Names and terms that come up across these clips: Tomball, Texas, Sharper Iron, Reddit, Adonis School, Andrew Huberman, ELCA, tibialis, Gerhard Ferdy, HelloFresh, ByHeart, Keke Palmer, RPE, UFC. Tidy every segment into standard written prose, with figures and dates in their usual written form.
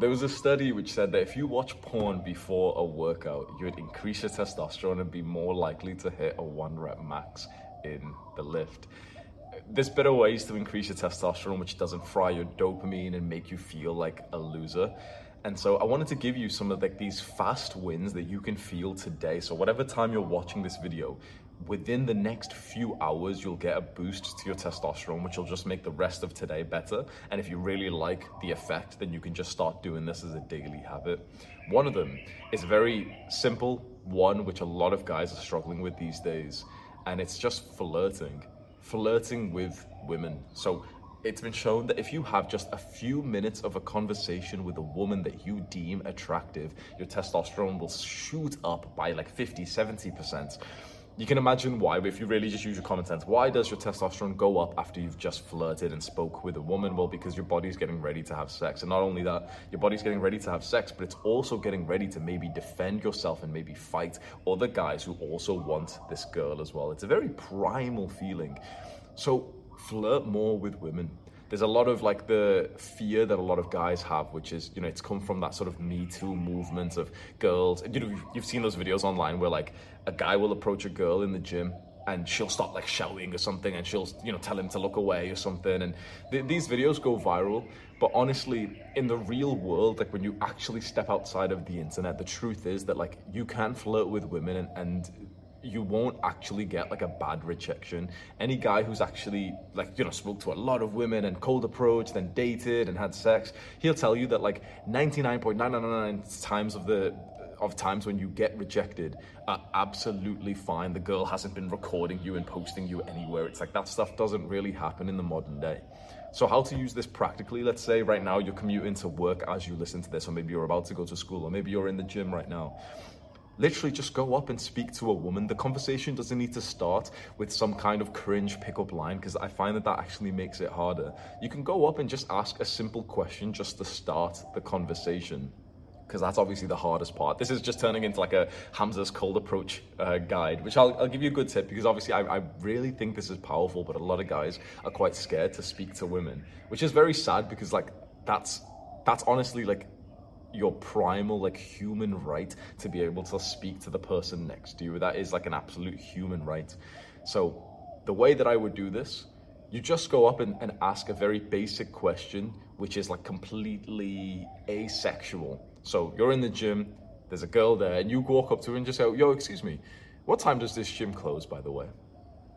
There was a study which said that if you watch porn before a workout, you would increase your testosterone and be more likely to hit a 1 rep max in the lift. There's better ways to increase your testosterone, which doesn't fry your dopamine and make you feel like a loser. And so I wanted to give you some of these fast wins that you can feel today. So whatever time you're watching this video, within the next few hours, you'll get a boost to your testosterone, which will just make the rest of today better. And if you really like the effect, then you can just start doing this as a daily habit. One of them is a very simple one, which a lot of guys are struggling with these days. And it's just flirting with women. So it's been shown that if you have just a few minutes of a conversation with a woman that you deem attractive, your testosterone will shoot up by 50, 70%. You can imagine why, but if you really just use your common sense, why does your testosterone go up after you've just flirted and spoke with a woman? Well, because your body's getting ready to have sex. And not only that, your body's getting ready to have sex, but it's also getting ready to maybe defend yourself and maybe fight other guys who also want this girl as well. It's a very primal feeling. So flirt more with women. There's a lot of the fear that a lot of guys have, which is, it's come from that sort of Me Too movement of girls. You've seen those videos online where a guy will approach a girl in the gym and she'll start shouting or something, and she'll tell him to look away or something. And these videos go viral. But honestly, in the real world, when you actually step outside of the internet, the truth is that you can flirt with women and you won't actually get a bad rejection. Any guy who's actually spoke to a lot of women and cold approached and dated and had sex, he'll tell you that 99.999 times of times when you get rejected are absolutely fine. The girl hasn't been recording you and posting you anywhere. It's that stuff doesn't really happen in the modern day. So how to use this practically? Let's say right now you're commuting to work as you listen to this, or maybe you're about to go to school, or maybe you're in the gym right now. Literally just go up and speak to a woman. The conversation doesn't need to start with some kind of cringe pickup line, because I find that actually makes it harder. You can go up and just ask a simple question just to start the conversation, because that's obviously the hardest part. This is just turning into a Hamza's cold approach guide, which I'll give you a good tip, because obviously I really think this is powerful, but a lot of guys are quite scared to speak to women, which is very sad, because that's honestly your primal human right to be able to speak to the person next to you. That is an absolute human right. So the way that I would do this, you just go up and ask a very basic question, which is completely asexual. So you're in the gym, there's a girl there, and you walk up to her and just say, "Yo, excuse me, what time does this gym close, by the way?"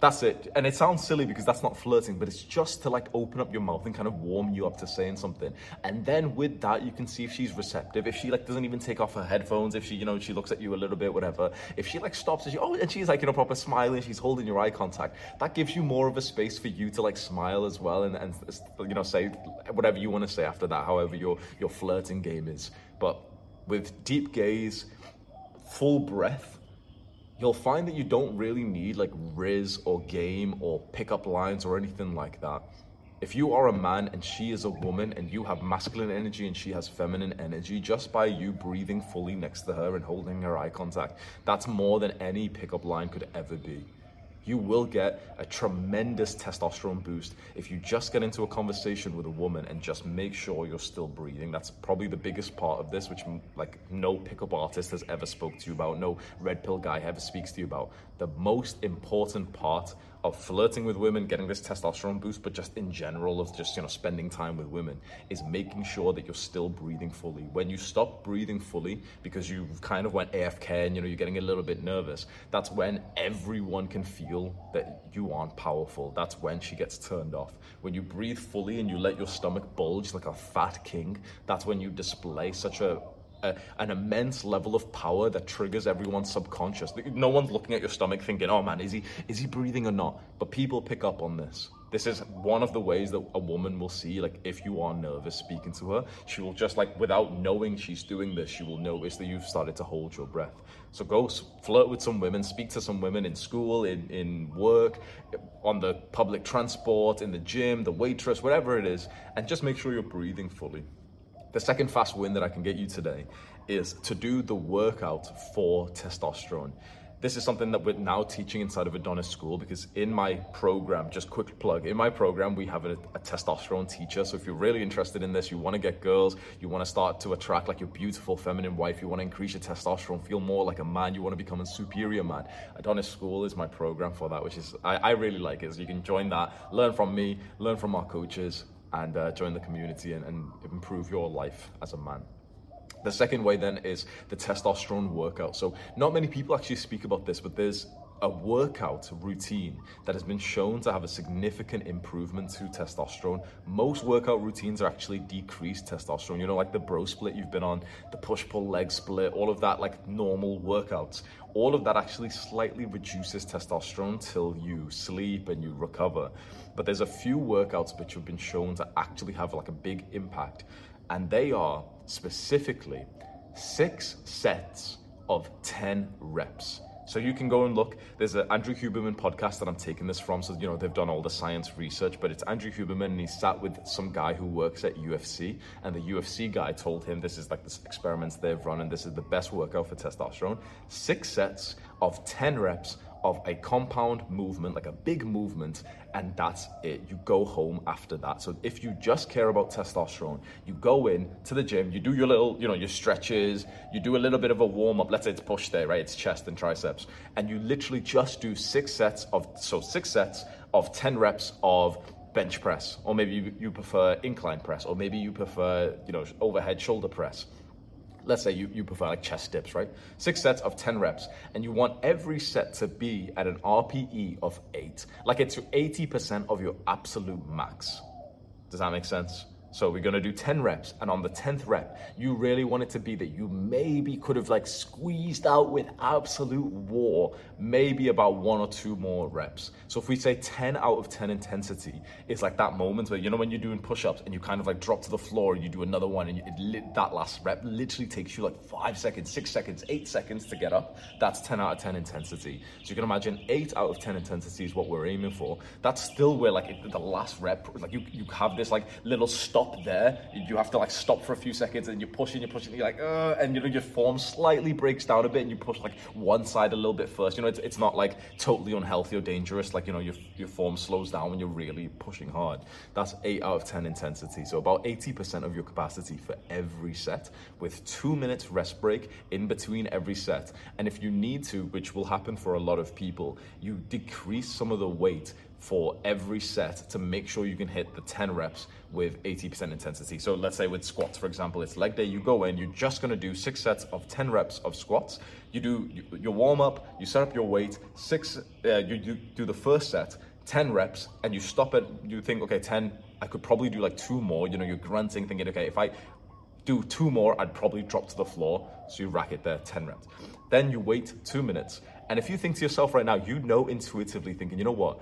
That's it. And it sounds silly because that's not flirting, but it's just to open up your mouth and kind of warm you up to saying something. And then with that, you can see if she's receptive. If she doesn't even take off her headphones, if she, she looks at you a little bit, whatever. If she stops and she's proper smiling, she's holding your eye contact. That gives you more of a space for you to smile as well and say whatever you want to say after that, however your flirting game is. But with deep gaze, full breath, you'll find that you don't really need riz or game or pickup lines or anything like that. If you are a man and she is a woman and you have masculine energy and she has feminine energy, just by you breathing fully next to her and holding her eye contact, that's more than any pickup line could ever be. You will get a tremendous testosterone boost if you just get into a conversation with a woman and just make sure you're still breathing. That's probably the biggest part of this, which like no pickup artist has ever spoke to you about, no red pill guy ever speaks to you about. The most important part of flirting with women, getting this testosterone boost, but just in general of just, you know, spending time with women, is making sure that you're still breathing fully. When you stop breathing fully because you kind of went AFK and, you know, you're getting a little bit nervous, that's when everyone can feel that you aren't powerful. That's when she gets turned off. When you breathe fully and you let your stomach bulge like a fat king, that's when you display such an immense level of power that triggers everyone's subconscious. No one's looking at your stomach thinking, oh man, is he breathing or not? But people pick up on this. This is one of the ways that a woman will see, like, if you are nervous speaking to her, she will just, like, without knowing she's doing this, she will notice that you've started to hold your breath. So go flirt with some women, speak to some women in school, in work, on the public transport, in the gym, the waitress, whatever it is, and just make sure you're breathing fully. The second fast win that I can get you today is to do the workout for testosterone. This is something that we're now teaching inside of Adonis School, because in my program, just quick plug, in my program, we have a testosterone teacher. So if you're really interested in this, you want to get girls, you want to start to attract like your beautiful feminine wife, you want to increase your testosterone, feel more like a man, you want to become a superior man. Adonis School is my program for that, which is, I really like it. So you can join that, learn from me, learn from our coaches, and join the community and improve your life as a man. The second way then is the testosterone workout. So not many people actually speak about this, but there's a workout routine that has been shown to have a significant improvement to testosterone. Most workout routines are actually decreased testosterone. You know, like the bro split you've been on, the push-pull leg split, all of that, like normal workouts. All of that actually slightly reduces testosterone till you sleep and you recover. But there's a few workouts which have been shown to actually have like a big impact. And they are specifically 6 sets of 10 reps. So you can go and look, there's an Andrew Huberman podcast that I'm taking this from, so you know they've done all the science research, but it's Andrew Huberman, and he sat with some guy who works at UFC, and the UFC guy told him this is like the experiments they've run, and this is the best workout for testosterone. 6 sets of 10 reps of a compound movement, like a big movement, and that's it. You go home after that. So if you just care about testosterone, you go in to the gym, you do your little, you know, your stretches, you do a little bit of a warm-up, let's say it's push day, right? It's chest and triceps. And you literally just do 6 sets of 10 reps of bench press, or maybe you prefer incline press, or maybe you prefer, you know, overhead shoulder press. Let's say you prefer like chest dips, right? 6 sets of 10 reps. And you want every set to be at an RPE of 8. Like it's 80% of your absolute max. Does that make sense? So we're going to do 10 reps. And on the 10th rep, you really want it to be that you maybe could have like squeezed out with absolute war, maybe about 1 or 2 more reps. So if we say 10 out of 10 intensity, it's like that moment where, you know, when you're doing push-ups and you kind of like drop to the floor and you do another one, and that last rep literally takes you like 5 seconds, 6 seconds, 8 seconds to get up. That's 10 out of 10 intensity. So you can imagine 8 out of 10 intensity is what we're aiming for. That's still where like the last rep, like you have this like little stop there, you have to like stop for a few seconds, and you're pushing, you're like, and you know, your form slightly breaks down a bit, and you push like one side a little bit first. You know, it's not like totally unhealthy or dangerous, like, you know, your form slows down when you're really pushing hard. That's 8 out of 10 intensity, so about 80% of your capacity for every set, with 2 minutes rest break in between every set. And if you need to, which will happen for a lot of people, you decrease some of the weight for every set to make sure you can hit the 10 reps with 80% intensity. So let's say with squats, for example, it's leg day, you go in, you're just gonna do 6 sets of 10 reps of squats. You do your warm up, you set up your weight, you do the first set, 10 reps, and you stop it, you think, okay, 10, I could probably do like 2 more, you know, you're grunting, thinking, okay, if I do 2 more, I'd probably drop to the floor. So you rack it there, 10 reps. Then you wait 2 minutes. And if you think to yourself right now, you know intuitively thinking, you know what?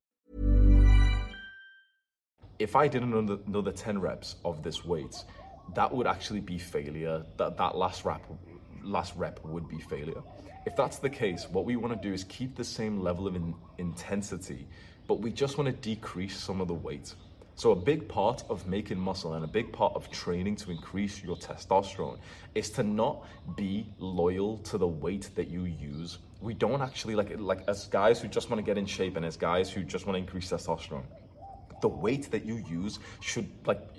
If I did another 10 reps of this weight, that would actually be failure. That last rep would be failure. If that's the case, what we want to do is keep the same level of intensity, but we just want to decrease some of the weight. So a big part of making muscle and a big part of training to increase your testosterone is to not be loyal to the weight that you use. We don't actually, like as guys who just want to get in shape and as guys who just want to increase testosterone, the weight that you use should,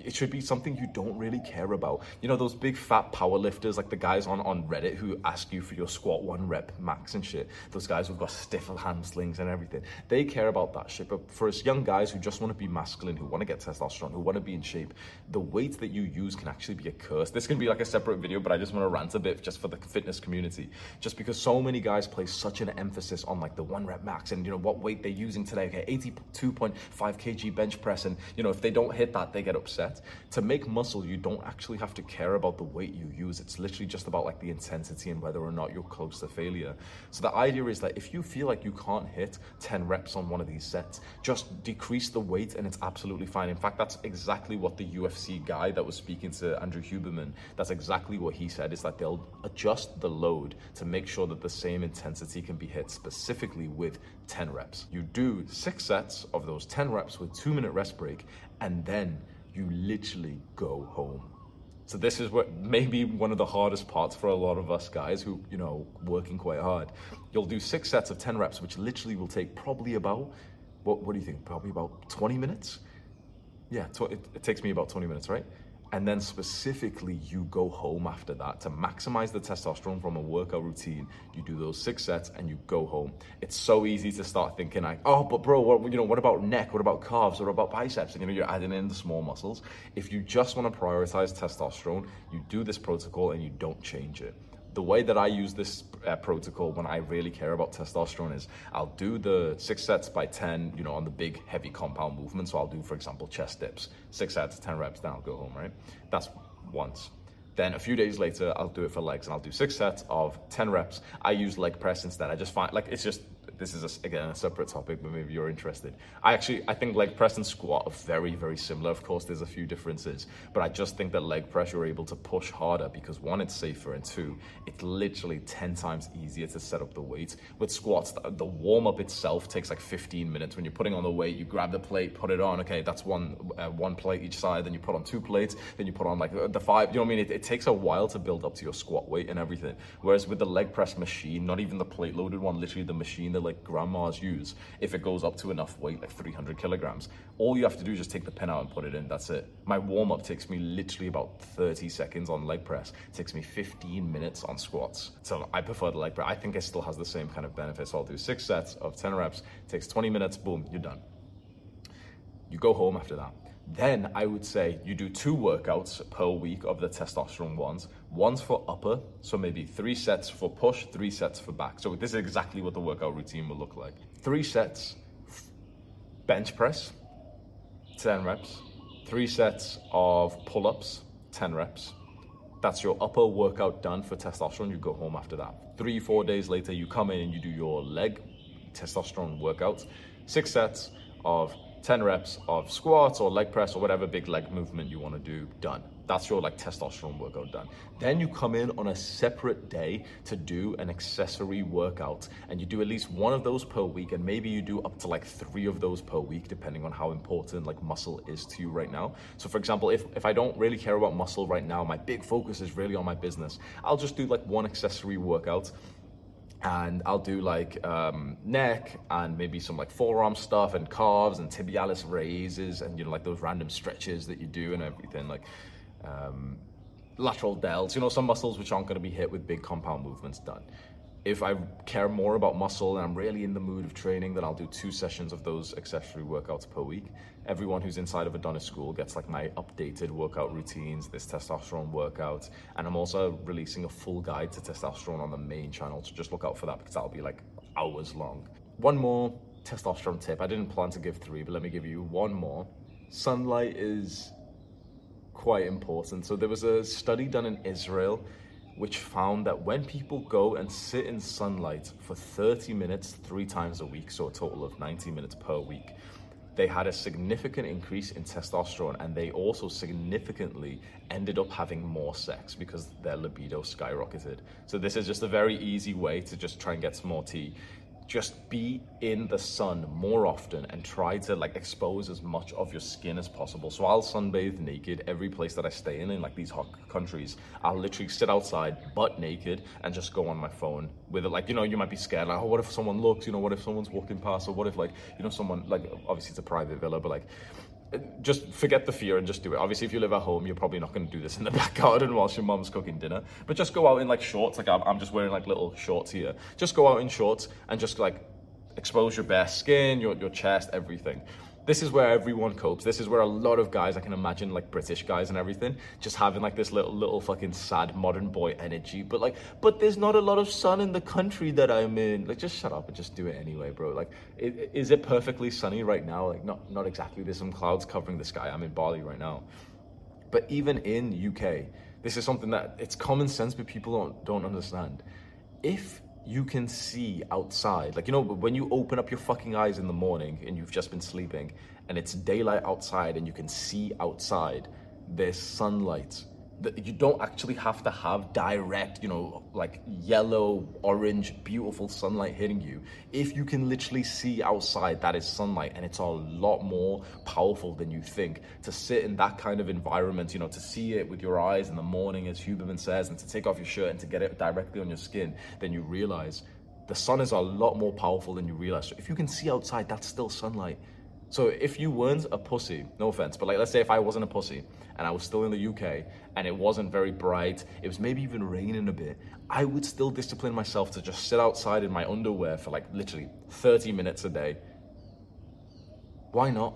it should be something you don't really care about. You know, those big fat power lifters, like the guys on Reddit who ask you for your squat 1 rep max and shit. Those guys who've got stiff hamstrings and everything. They care about that shit. But for us young guys who just want to be masculine, who want to get testosterone, who want to be in shape, the weight that you use can actually be a curse. This can be like a separate video, but I just want to rant a bit just for the fitness community. Just because so many guys place such an emphasis on like the 1 rep max and, you know, what weight they're using today. Okay, 82.5 kg bench press, and you know, if they don't hit that, they get upset. To make muscle, you don't actually have to care about the weight you use. It's literally just about like the intensity and whether or not you're close to failure. So the idea is that if you feel like you can't hit 10 reps on one of these sets, just decrease the weight and it's absolutely fine. In fact, that's exactly what the UFC guy that was speaking to Andrew Huberman, that's exactly what he said, is that they'll adjust the load to make sure that the same intensity can be hit, specifically with 10 reps. You do 6 sets of those 10 reps with 2-minute rest break, and then you literally go home. So this is what maybe one of the hardest parts for a lot of us guys who, you know, working quite hard. You'll do 6 sets of 10 reps, which literally will take probably about, what do you think? Probably about 20 minutes? Yeah, it takes me about 20 minutes, right? And then specifically you go home after that to maximize the testosterone from a workout routine. You do those 6 sets and you go home. It's so easy to start thinking like, oh, but bro, what about neck? What about calves? What about biceps? And you're adding in the small muscles. If you just want to prioritize testosterone, you do this protocol and you don't change it. The way that I use this protocol when I really care about testosterone is I'll do the 6 sets by 10, you know, on the big heavy compound movement. So I'll do, for example, chest dips, 6 sets, 10 reps, then I'll go home, right? That's once. Then a few days later, I'll do it for legs and I'll do 6 sets of 10 reps. I use leg press instead. I just find this is a separate topic, but maybe you're interested. I think leg press and squat are very, very similar. Of course, there's a few differences, but I just think that leg press, you're able to push harder because 1, it's safer, and 2, it's literally 10 times easier to set up the weight. With squats, the warm up itself takes like 15 minutes. When you're putting on the weight, you grab the plate, put it on. Okay, that's one plate each side. Then you put on 2 plates. Then you put on like the 5. You know what I mean? It takes a while to build up to your squat weight and everything. Whereas with the leg press machine, not even the plate loaded one, literally the machine, the like grandmas use, if it goes up to enough weight, like 300 kilograms, all you have to do is just take the pin out and put it in. That's it. My warm-up takes me literally about 30 seconds on leg press. It takes me 15 minutes on squats. So I prefer the leg press. I think it still has the same kind of benefits. So I'll do 6 sets of 10 reps. It takes 20 minutes. Boom, you're done. You go home after that. Then I would say you do 2 workouts per week of the testosterone ones. One's for upper, so maybe 3 sets for push, 3 sets for back. So this is exactly what the workout routine will look like. 3 sets bench press, 10 reps. 3 sets of pull-ups, 10 reps. That's your upper workout done for testosterone. You go home after that. 3-4 days later, you come in and you do your leg testosterone workouts. 6 sets of 10 reps of squats or leg press or whatever big leg movement you want to do, done. That's your like testosterone workout done. Then you come in on a separate day to do an accessory workout, and you do at least one of those per week, and maybe you do up to like 3 of those per week, depending on how important like muscle is to you right now. So for example, if I don't really care about muscle right now, my big focus is really on my business, I'll just do like one accessory workout. And I'll do like neck and maybe some like forearm stuff and calves and tibialis raises and, you know, like those random stretches that you do and everything, like lateral delts, you know, some muscles which aren't going to be hit with big compound movements done. If I care more about muscle and I'm really in the mood of training, then I'll do 2 sessions of those accessory workouts per week. Everyone who's inside of Adonis School gets like my updated workout routines, this testosterone workout, and I'm also releasing a full guide to testosterone on the main channel, so just look out for that because that'll be like hours long. One more testosterone tip. I didn't plan to give 3, but let me give you one more. Sunlight is quite important. So there was a study done in Israel which found that when people go and sit in sunlight for 30 minutes 3 times a week, so a total of 90 minutes per week, they had a significant increase in testosterone, and they also significantly ended up having more sex because their libido skyrocketed. So this is just a very easy way to just try and get some more tea. Just be in the sun more often and try to like expose as much of your skin as possible. So I'll sunbathe naked every place that I stay in like these hot countries. I'll literally sit outside butt naked and just go on my phone with it. Like, you know, you might be scared, like, oh, what if someone looks, you know, what if someone's walking past, or what if, like, you know, someone, like, obviously it's a private villa, but like, just forget the fear and just do it. Obviously, if you live at home, you're probably not going to do this in the back garden whilst your mom's cooking dinner, but just go out in like shorts. Like I'm just wearing like little shorts here. Just go out in shorts and just like expose your bare skin, your chest, everything. This is where everyone copes. This is where a lot of guys, I can imagine like British guys and everything, just having like this little fucking sad modern boy energy. But like, but there's not a lot of sun in the country that I'm in. Like, just shut up and just do it anyway, bro. Like, is it perfectly sunny right now? Like, not exactly. There's some clouds covering the sky. I'm in Bali right now. But even in UK, this is something that it's common sense, but people don't understand. If you can see outside, like, you know, when you open up your fucking eyes in the morning and you've just been sleeping and it's daylight outside and you can see outside, there's sunlight. You don't actually have to have direct, you know, like yellow, orange, beautiful sunlight hitting you. If you can literally see outside, that is sunlight, and it's a lot more powerful than you think. To sit in that kind of environment, you know, to see it with your eyes in the morning, as Huberman says, and to take off your shirt and to get it directly on your skin, then you realize the sun is a lot more powerful than you realize. So if you can see outside, that's still sunlight. So if you weren't a pussy, no offense, but like, let's say if I wasn't a pussy and I was still in the UK and it wasn't very bright, it was maybe even raining a bit, I would still discipline myself to just sit outside in my underwear for like literally 30 minutes a day. Why not?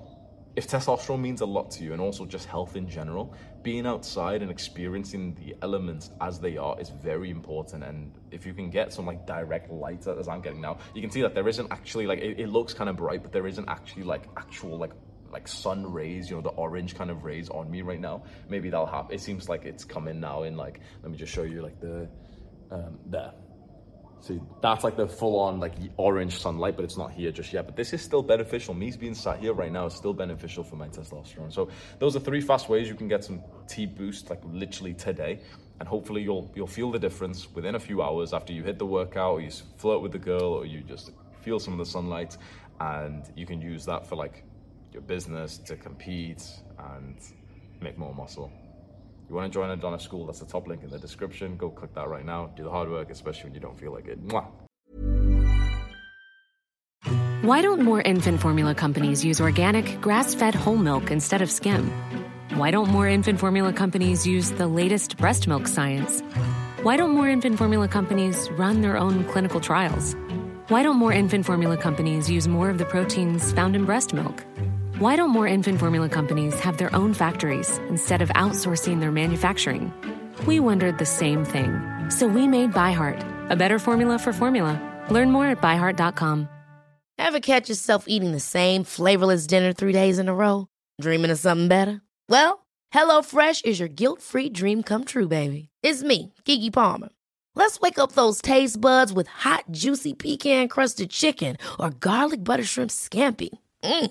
If testosterone means a lot to you, and also just health in general, being outside and experiencing the elements as they are is very important. And if you can get some like direct light, as I'm getting now, you can see that there isn't actually like, it looks kind of bright, but there isn't actually like actual like sun rays, you know, the orange kind of rays on me right now. Maybe that'll happen. It seems like it's coming now in like, let me just show you like the, there. See, that's like the full-on like orange sunlight, but it's not here just yet. But this is still beneficial. Me being sat here right now is still beneficial for my testosterone. So those are 3 fast ways you can get some T boost, like literally today. And hopefully you'll feel the difference within a few hours after you hit the workout, or you flirt with the girl, or you just feel some of the sunlight, and you can use that for like your business, to compete and make more muscle. You want to join Adonis School, that's the top link in the description. Go click that right now. Do the hard work, especially when you don't feel like it. Mwah. Why don't more infant formula companies use organic, grass-fed whole milk instead of skim? Why don't more infant formula companies use the latest breast milk science? Why don't more infant formula companies run their own clinical trials? Why don't more infant formula companies use more of the proteins found in breast milk? Why don't more infant formula companies have their own factories instead of outsourcing their manufacturing? We wondered the same thing. So we made ByHeart, a better formula for formula. Learn more at ByHeart.com. Ever catch yourself eating the same flavorless dinner 3 days in a row? Dreaming of something better? Well, HelloFresh is your guilt-free dream come true, baby. It's me, Keke Palmer. Let's wake up those taste buds with hot, juicy pecan-crusted chicken or garlic butter shrimp scampi. Mm.